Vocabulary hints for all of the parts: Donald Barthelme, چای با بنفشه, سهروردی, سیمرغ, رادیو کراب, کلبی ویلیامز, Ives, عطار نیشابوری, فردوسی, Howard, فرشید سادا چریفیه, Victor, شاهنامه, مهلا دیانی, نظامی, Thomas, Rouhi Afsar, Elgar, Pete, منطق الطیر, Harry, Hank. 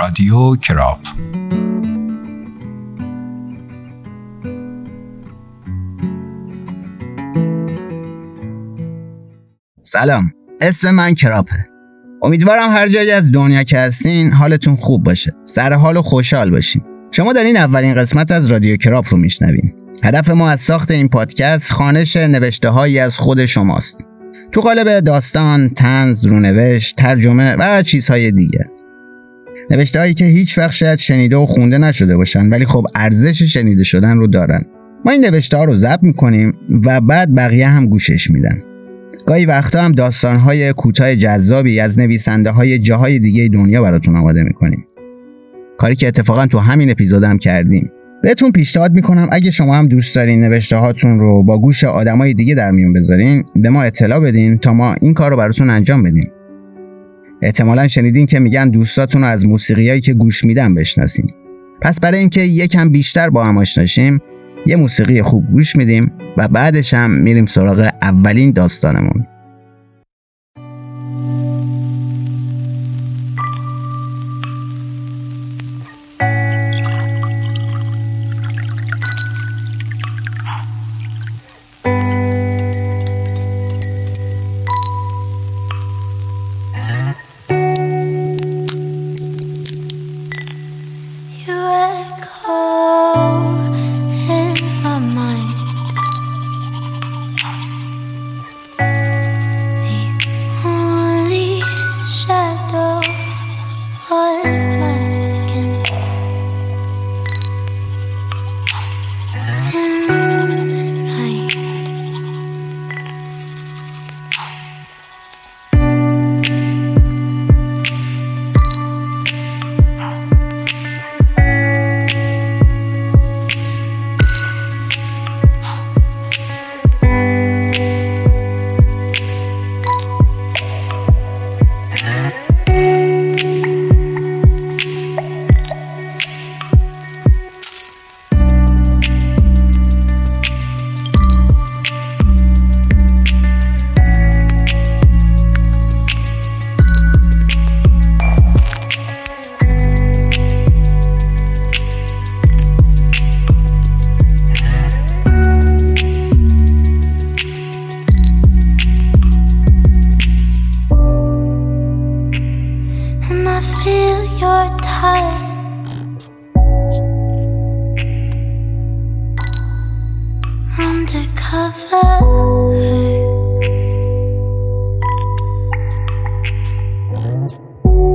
رادیو کراب. سلام، اسم من کرابه. امیدوارم هر جایی از دنیا که هستین حالتون خوب باشه، سر حال و خوشحال باشین. شما در این اولین قسمت از رادیو کراب رو میشنوین. هدف ما از ساخت این پادکست خوانش نوشته‌هایی از خود شماست، تو قالب داستان، طنز، رونوشت، ترجمه و چیزهای دیگه. نوشته‌هایی که هیچ وقت شاید شنیده و خونده نشده باشن، ولی خب ارزش شنیده شدن رو دارن. ما این نوشته‌ها رو ضبط می‌کنیم و بعد بقیه هم گوشش میدن. گاهی وقتا هم داستان‌های کوتاه جذابی از نویسنده‌های جاهای دیگه دنیا براتون آماده می‌کنیم. کاری که اتفاقا تو همین اپیزود هم کردیم. بهتون پیشنهاد میکنم اگه شما هم دوست دارین نوشته هاتون رو با گوش آدمای دیگه در میون بذارین، به ما اطلاع بدین تا ما این کار رو براتون انجام بدیم. احتمالاً شنیدین که میگن دوستاتون رو از موسیقیایی که گوش میدن بشناسین. پس برای اینکه یکم بیشتر با هم آشنا شیم، یه موسیقی خوب گوش میدیم و بعدش هم میریم سراغ اولین داستانمون.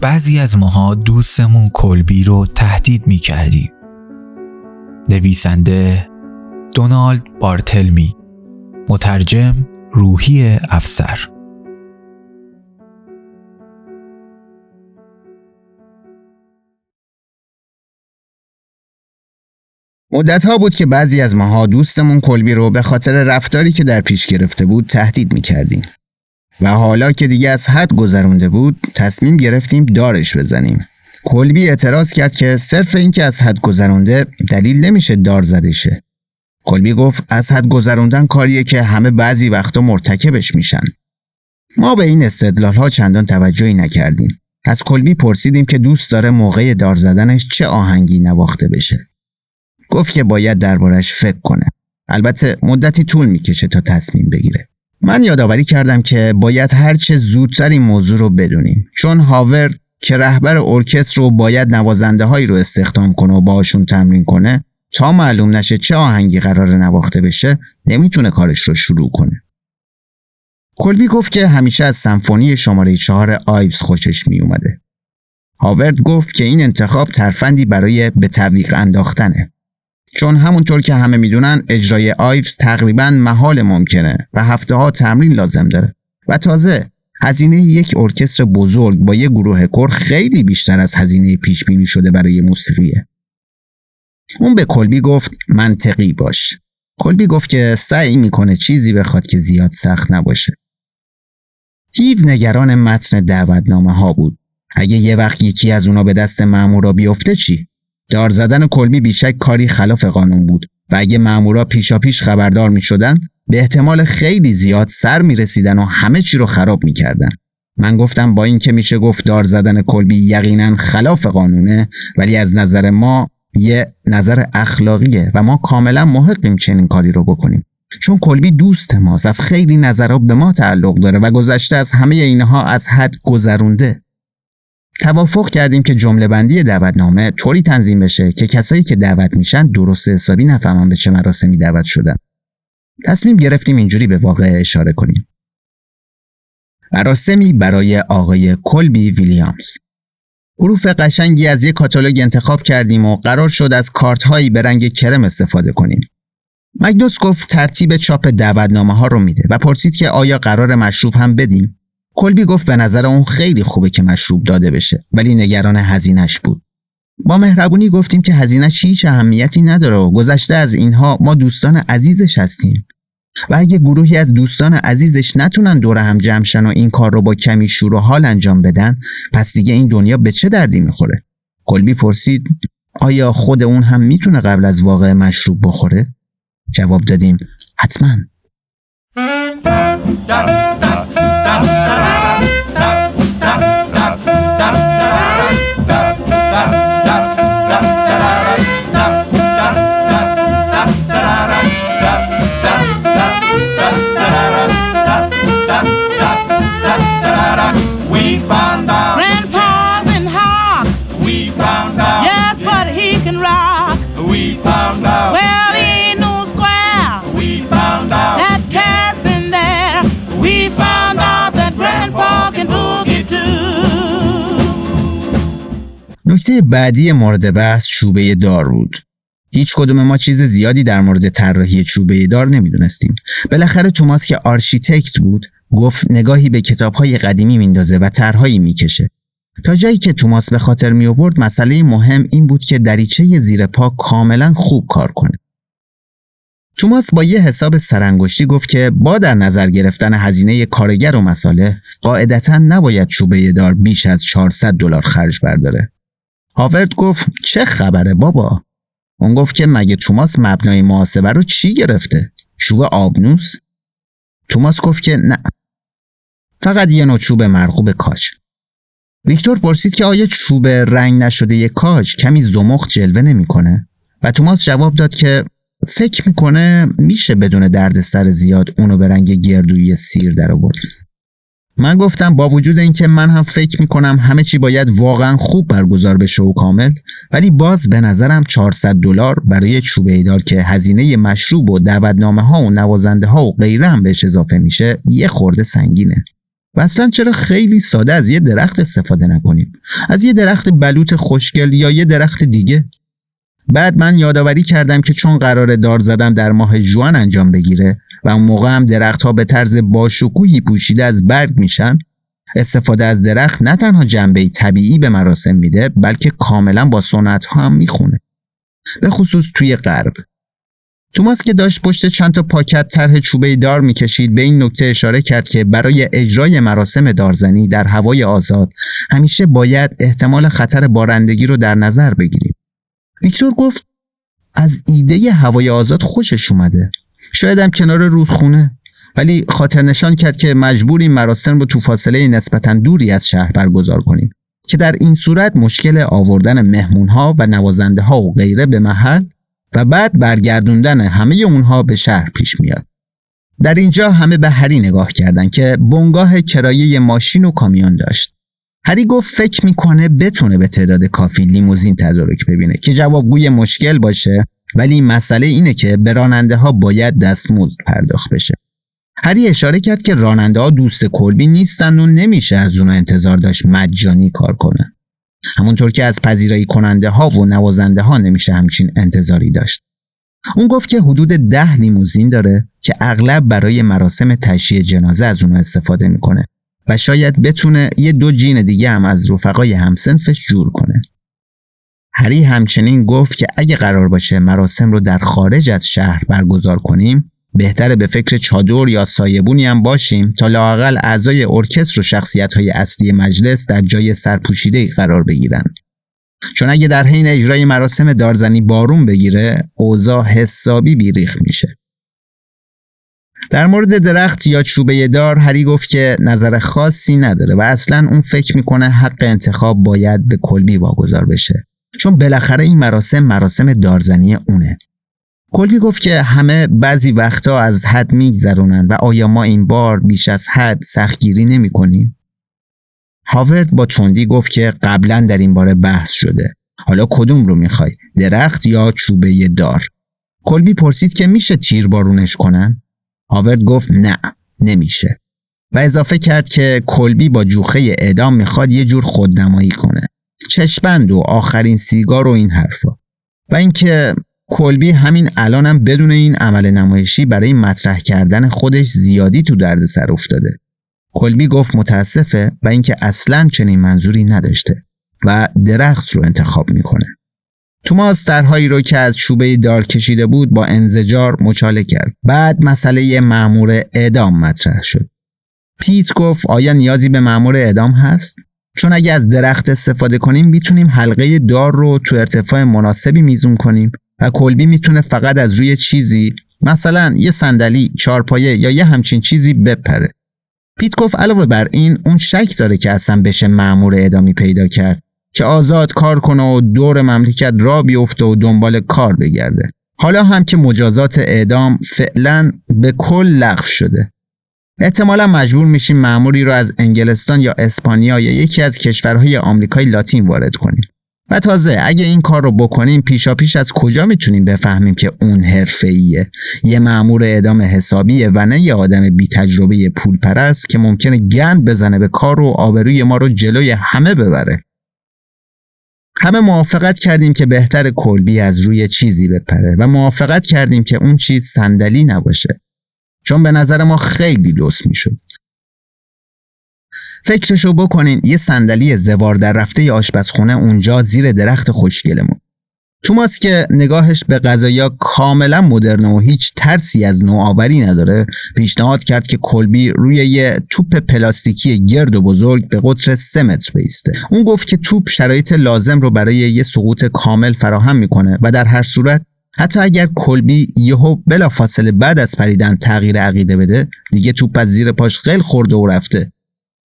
بعضی از ماها دوستمون کلبی رو تهدید می‌کردیم. نویسنده دونالد بارتلمی، مترجم روحی افسر. مدت‌ها بود که بعضی از ماها دوستمون کلبی رو به خاطر رفتاری که در پیش گرفته بود تهدید می‌کردیم و حالا که دیگه از حد گذرونده بود تصمیم گرفتیم دارش بزنیم. کلبی اعتراض کرد که صرف اینکه از حد گذرونده دلیل نمیشه دار زده شه. کلبی گفت از حد گذروندن کاریه که همه بعضی وقتا مرتکبش میشن. ما به این استدلال‌ها چندان توجهی نکردیم. از کلبی پرسیدیم که دوست داره موقع دار زدنش چه آهنگی نواخته بشه. گفت که باید دربارش فکر کنه. البته مدتی طول میکشه تا تصمیم بگیره. من یادآوری کردم که باید هر چه زودتر این موضوع رو بدونیم، چون هاورد که رهبر ارکستر رو باید نوازنده‌هایی رو استخدام کنه و باهاشون تمرین کنه تا معلوم نشه چه آهنگی قراره نواخته بشه نمیتونه کارش رو شروع کنه. کلبی گفت که همیشه از سمفونی شماره 4 آیوز خوشش می اومده. هاورد گفت که این انتخاب ترفندی برای به تعویق انداختنه، چون همونطور که همه میدونن اجرای آیوز تقریباً محال ممکنه و هفته‌ها تمرین لازم داره و تازه هزینه یک ارکستر بزرگ با یک گروه کور خیلی بیشتر از هزینه پیش بینی شده برای موسیقیه. اون به کلبی گفت منطقی باش. کلبی گفت که سعی میکنه چیزی بخواد که زیاد سخت نباشه. هیو نگران متن دعوتنامه ها بود. اگه یه وقت یکی از اونا به دست مامورا بیفته چی؟ دار زدن کلبی بیشک کاری خلاف قانون بود و اگه مامورا پیشاپیش خبردار میشدن به احتمال خیلی زیاد سر میرسیدن و همه چی رو خراب میکردن. من گفتم با این که میشه گفت دار زدن کلبی یقینا خلاف قانونه، ولی از نظر ما یه نظر اخلاقیه و ما کاملا محقیم چنین کاری رو بکنیم، چون کلبی دوست ماست، از خیلی نظرها به ما تعلق داره و گذشته از همه اینها از حد گذرونده. توافق کردیم که جمله بندی دعوتنامه طوری تنظیم بشه که کسایی که دعوت میشن درست حسابی نفهمن به چه مراسمی دعوت شدن. تصمیم گرفتیم اینجوری به واقع اشاره کنیم: مراسمی برای آقای کلبی ویلیامز. حروف قشنگی از یک کاتالوگ انتخاب کردیم و قرار شد از کارت‌هایی به رنگ کرم استفاده کنیم. مگنوس گفت ترتیب چاپ دعوتنامه‌ها رو میده و پرسید که آیا قرار مشروب هم بدیم. کلبی گفت به نظر اون خیلی خوبه که مشروب داده بشه، ولی نگران هزینه‌اش بود. با مهربونی گفتیم که هزینه‌اش هیچ اهمیتی نداره و گذشته از اینها ما دوستان عزیزش هستیم و اگه گروهی از دوستان عزیزش نتونن دور هم جمع شن و این کار رو با کمی شور و حال انجام بدن، پس دیگه این دنیا به چه دردی میخوره؟ کلبی پرسید آیا خود اون هم میتونه قبل از واقع مشروب بخوره؟ جواب دادیم حتما. نکته بعدی مورد بحث چوبه دار بود. هیچ کدوم ما چیز زیادی در مورد طراحی چوبه دار نمیدونستیم. بالاخره توماس که آرشیتکت بود گفت نگاهی به کتاب‌های قدیمی میندازه و طرح‌هایی میکشه. تا جایی که توماس به خاطر می آورد مسئله مهم این بود که دریچه زیر پا کاملا خوب کار کنه. توماس با یه حساب سرانگشتی گفت که با در نظر گرفتن هزینه کارگر و مصالح قاعدتاً نباید چوبه دار بیش از $400 خرج برداره. هاورد گفت چه خبره بابا؟ اون گفت که مگه توماس مبنای محاسبه رو چی گرفته؟ چوب آبنوس؟ توماس گفت که نه، فقط یه نوع چوب مرغوب کاج. ویکتور پرسید که آیا چوب رنگ نشده یه کاج کمی زمخت جلوه نمیکنه؟ و توماس جواب داد که فکر میکنه میشه بدون دردسر زیاد اونو به رنگ گردویی سیر در آورد. من گفتم با وجود اینکه من هم فکر میکنم همه چی باید واقعا خوب برگزار بشه و کامل، ولی باز به نظرم $400 برای چوبه دار که هزینه مشروب و دعوتنامه ها و نوازنده ها و غیره هم بهش اضافه میشه یه خورده سنگینه. و اصلا چرا خیلی ساده از یه درخت استفاده نکنیم؟ از یه درخت بلوط خوشگل یا یه درخت دیگه. بعد من یادآوری کردم که چون قرار دار زدن در ماه ژوئن انجام بگیره و اون موقع هم درخت‌ها به طرز باشکوهی پوشیده از برگ میشن، استفاده از درخت نه تنها جنبه طبیعی به مراسم میده بلکه کاملا با سنت‌ها هم میخونه. به خصوص توی غرب. توماس که داشت پشت چند تا پاکت طرح چوبه دار می‌کشید به این نکته اشاره کرد که برای اجرای مراسم دارزنی در هوای آزاد همیشه باید احتمال خطر بارندگی رو در نظر بگیریم. ویکتور گفت از ایده هوای آزاد خوشش اومده. شاید هم کنار رودخونه، ولی خاطر نشان کرد که مجبوریم مراسم رو تو فاصله نسبتاً دوری از شهر برگزار کنیم که در این صورت مشکل آوردن مهمون‌ها و نوازنده‌ها و غیره به محل و بعد برگردوندن همه اونها به شهر پیش میاد. در اینجا همه به هری نگاه کردن که بنگاه کرایه ماشین و کامیون داشت. هری گفت فکر میکنه بتونه به تعداد کافی لیموزین تدارک ببینه که جوابگوی مشکل باشه، ولی مسئله اینه که به راننده ها باید دستمزد پرداخت بشه. هری اشاره کرد که راننده ها دوست کلبی نیستن و نمیشه از اونها انتظار داشت مجانی کار کنن. همونطور که از پذیرایی کننده ها و نوازنده ها نمیشه همچین انتظاری داشت. اون گفت که حدود 10 لیموزین داره که اغلب برای مراسم تشییع جنازه از اون استفاده میکنه و شاید بتونه 1-2 جین دیگه هم از رفقای همسنفش جور کنه. هری همچنین گفت که اگه قرار باشه مراسم رو در خارج از شهر برگزار کنیم، بهتره به فکر چادر یا سایبونی هم باشیم تا لااقل اعضای ارکستر و شخصیت‌های اصلی مجلس در جای سرپوشیده‌ای قرار بگیرن. چون اگه در حین اجرای مراسم دارزنی بارون بگیره، اوضاع حسابی بیریخ میشه. در مورد درخت یا چوبه دار، هری گفت که نظر خاصی نداره و اصلاً اون فکر میکنه حق انتخاب باید به کلبی واگذار بشه، چون بالاخره این مراسم دارزنی اونه. کلبی گفت که همه بعضی وقتا از حد میگذرونن و آیا ما این بار بیش از حد سختگیری نمی کنیم؟ هاورد با تندی گفت که قبلا در این باره بحث شده. حالا کدوم رو میخوای؟ درخت یا چوبه دار؟ کلبی پرسید که میشه تیر بارونش کنن؟ هاورد گفت نه، نمیشه. و اضافه کرد که کلبی با جوخه اعدام میخواد یه جور خودنمایی کنه. چشم‌بند و آخرین سیگار و این حرفا. و اینکه کلبی همین الانم بدون این عمل نمایشی برای مطرح کردن خودش زیادی تو دردسر افتاده. کلبی گفت متاسفه و اینکه اصلاً چنین منظوری نداشته و درخت رو انتخاب میکنه. توماس درهایی رو که از چوبه دار کشیده بود با انزجار مچاله کرد. بعد مسئله مأمور اعدام مطرح شد. پیت گفت آیا نیازی به مأمور اعدام هست؟ چون اگه از درخت استفاده کنیم میتونیم حلقه دار رو تو ارتفاع مناسبی میزون کنیم و کلبی میتونه فقط از روی چیزی، مثلا یه صندلی، چارپایه یا یه همچین چیزی بپره. پیت گفت علاوه بر این اون شک داره که اصلا بشه مأمور اعدامی پیدا کرد که آزاد کار کنه و دور مملکت را بیفته و دنبال کار بگرده. حالا هم که مجازات اعدام فعلا به کل لغو شده، احتمالا مجبور میشیم مأموری رو از انگلستان یا اسپانیا یا یکی از کشورهای آمریکای لاتین وارد کنیم. و تازه اگه این کار رو بکنیم پیشاپیش از کجا میتونیم بفهمیم که اون حرفه‌ایه، یه مأمور اعدام حسابیه و نه یه آدم بی تجربه پول پرست که ممکنه گند بزنه به کار و آبروی ما رو جلوی همه ببره. همه موافقت کردیم که بهتر کلبی از روی چیزی بپره و موافقت کردیم که اون چیز صندلی نباشه، چون به نظر ما خیلی لوس میشد. فکرشو بکنین، یه صندلی زوار در رفته آشپزخونه اونجا زیر درخت خوشگلمون. توماس که نگاهش به غذایا کاملا مدرن و هیچ ترسی از نوآوری نداره، پیشنهاد کرد که کلبی روی یه توپ پلاستیکی گرد و بزرگ به قطر 3 متر بایسته. اون گفت که توپ شرایط لازم رو برای یه سقوط کامل فراهم میکنه و در هر صورت حتی اگر کلبی یهو بلافاصله بعد از پریدن تغییر عقیده بده، دیگه توپ از زیر پاش قل خورده و رفته.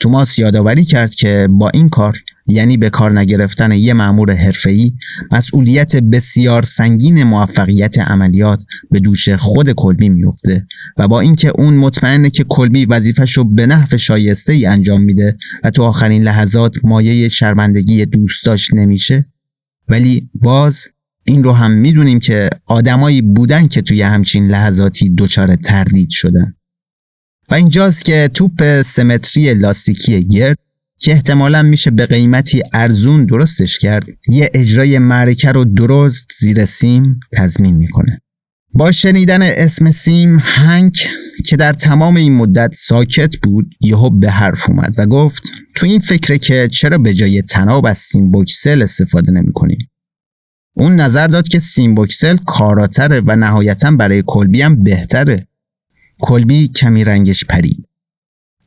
توماس یادآوری کرد که با این کار، یعنی به کار نگرفتن یه مأمور حرفه‌ای، مسئولیت بسیار سنگین موفقیت عملیات به دوش خود کلبی میفته و با اینکه اون مطمئنه که کلبی وظیفه‌شو به نحو شایسته‌ای انجام میده و تو آخرین لحظات مایه شرمندگی دوستاش نمیشه، ولی باز این رو هم میدونیم که آدمایی بودن که توی همچین لحظاتی دچار تردید شدن. و اینجاست که توپ سمتری لاستیکی گرد که احتمالاً میشه به قیمتی ارزون درستش کرد، یه اجرای معرکه رو درست زیر سیم تضمین میکنه. با شنیدن اسم سیم، هنک که در تمام این مدت ساکت بود یهو به حرف اومد و گفت تو این فکره که چرا به جای طناب از سیم بوکسل استفاده نمیکنیم؟ اون نظر داد که سیمبوکسل کاراتره و نهایتاً برای کلبی هم بهتره. کلبی کمی رنگش پرید.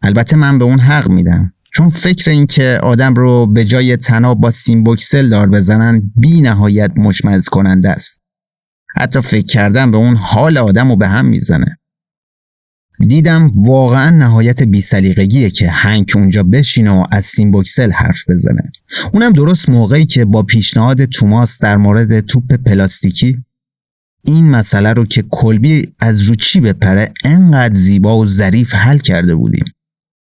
البته من به اون حق میدم، چون فکر این که آدم رو به جای تناب با سیمبوکسل دار بزنن بی نهایت مشمئز کننده است. حتی فکر کردم به اون حال آدم رو به هم میزنه. دیدم واقعا نهایت بی سلیقگیه که هنک اونجا بشینه و از سیمبوکسل حرف بزنه. اونم درست موقعی که با پیشنهاد توماس در مورد توپ پلاستیکی. این مسئله رو که کلبی از رو چی بپره انقدر زیبا و ظریف حل کرده بودیم.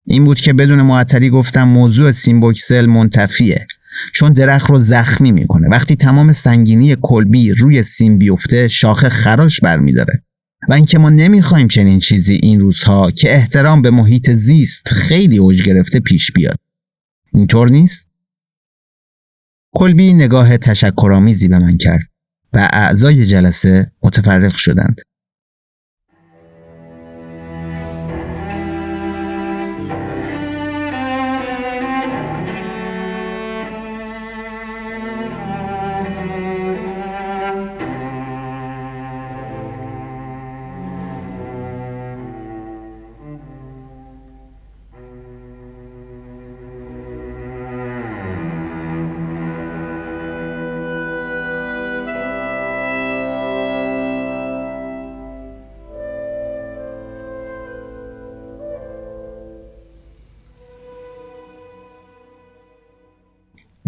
این بود که بدون معطلی گفتم موضوع سیمبوکسل منتفیه، چون درخت رو زخمی میکنه. وقتی تمام سنگینی کلبی روی سیم بیفته شاخه خراش برمیداره و اینکه ما نمیخوایم چنین چیزی این روزها که احترام به محیط زیست خیلی اوج گرفته پیش بیاد. اینطور نیست؟ کلبی نگاه تشکرآمیزی به من کرد و اعضای جلسه متفرق شدند.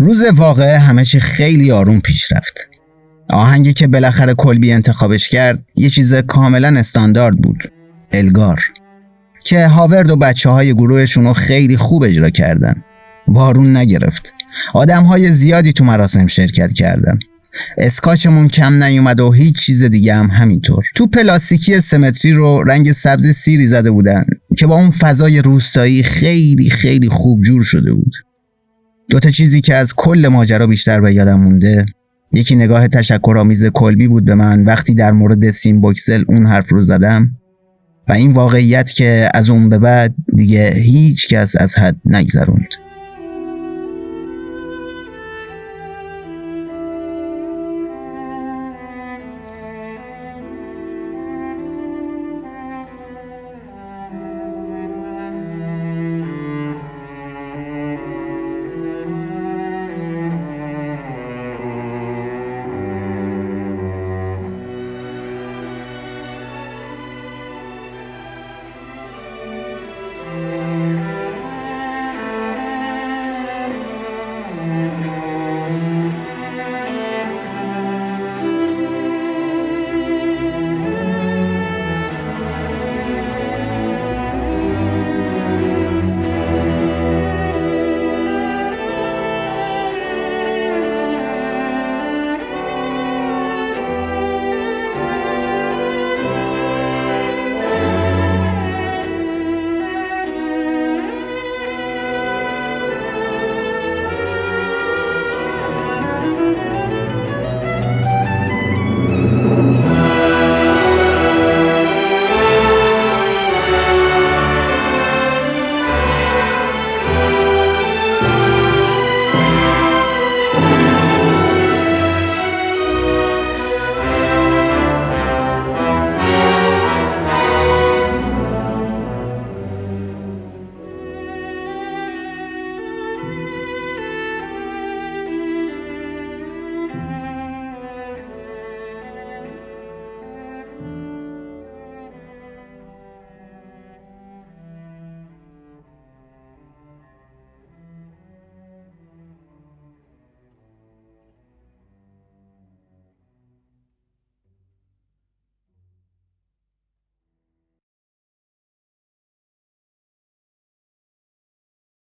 روز واقعه همه چی خیلی آروم پیش رفت. آهنگی که بالاخره کلبی انتخابش کرد یه چیز کاملا استاندارد بود، الگار، که هاورد و بچه های گروهشونو خیلی خوب اجرا کردن. بارون نگرفت. آدم های زیادی تو مراسم شرکت کردن. اسکاچمون کم نیومد و هیچ چیز دیگه هم همینطور. تو پلاستیکی سمتری رو رنگ سبز سیری زده بودن که با اون فضای روستایی خیلی خیلی خوب جور شده بود. دوتا چیزی که از کل ماجرا بیشتر به یادم مونده، یکی نگاه تشکرآمیز کلبی بود به من وقتی در مورد سیمبوکسل اون حرف رو زدم، و این واقعیت که از اون به بعد دیگه هیچ کس از حد نگذروند.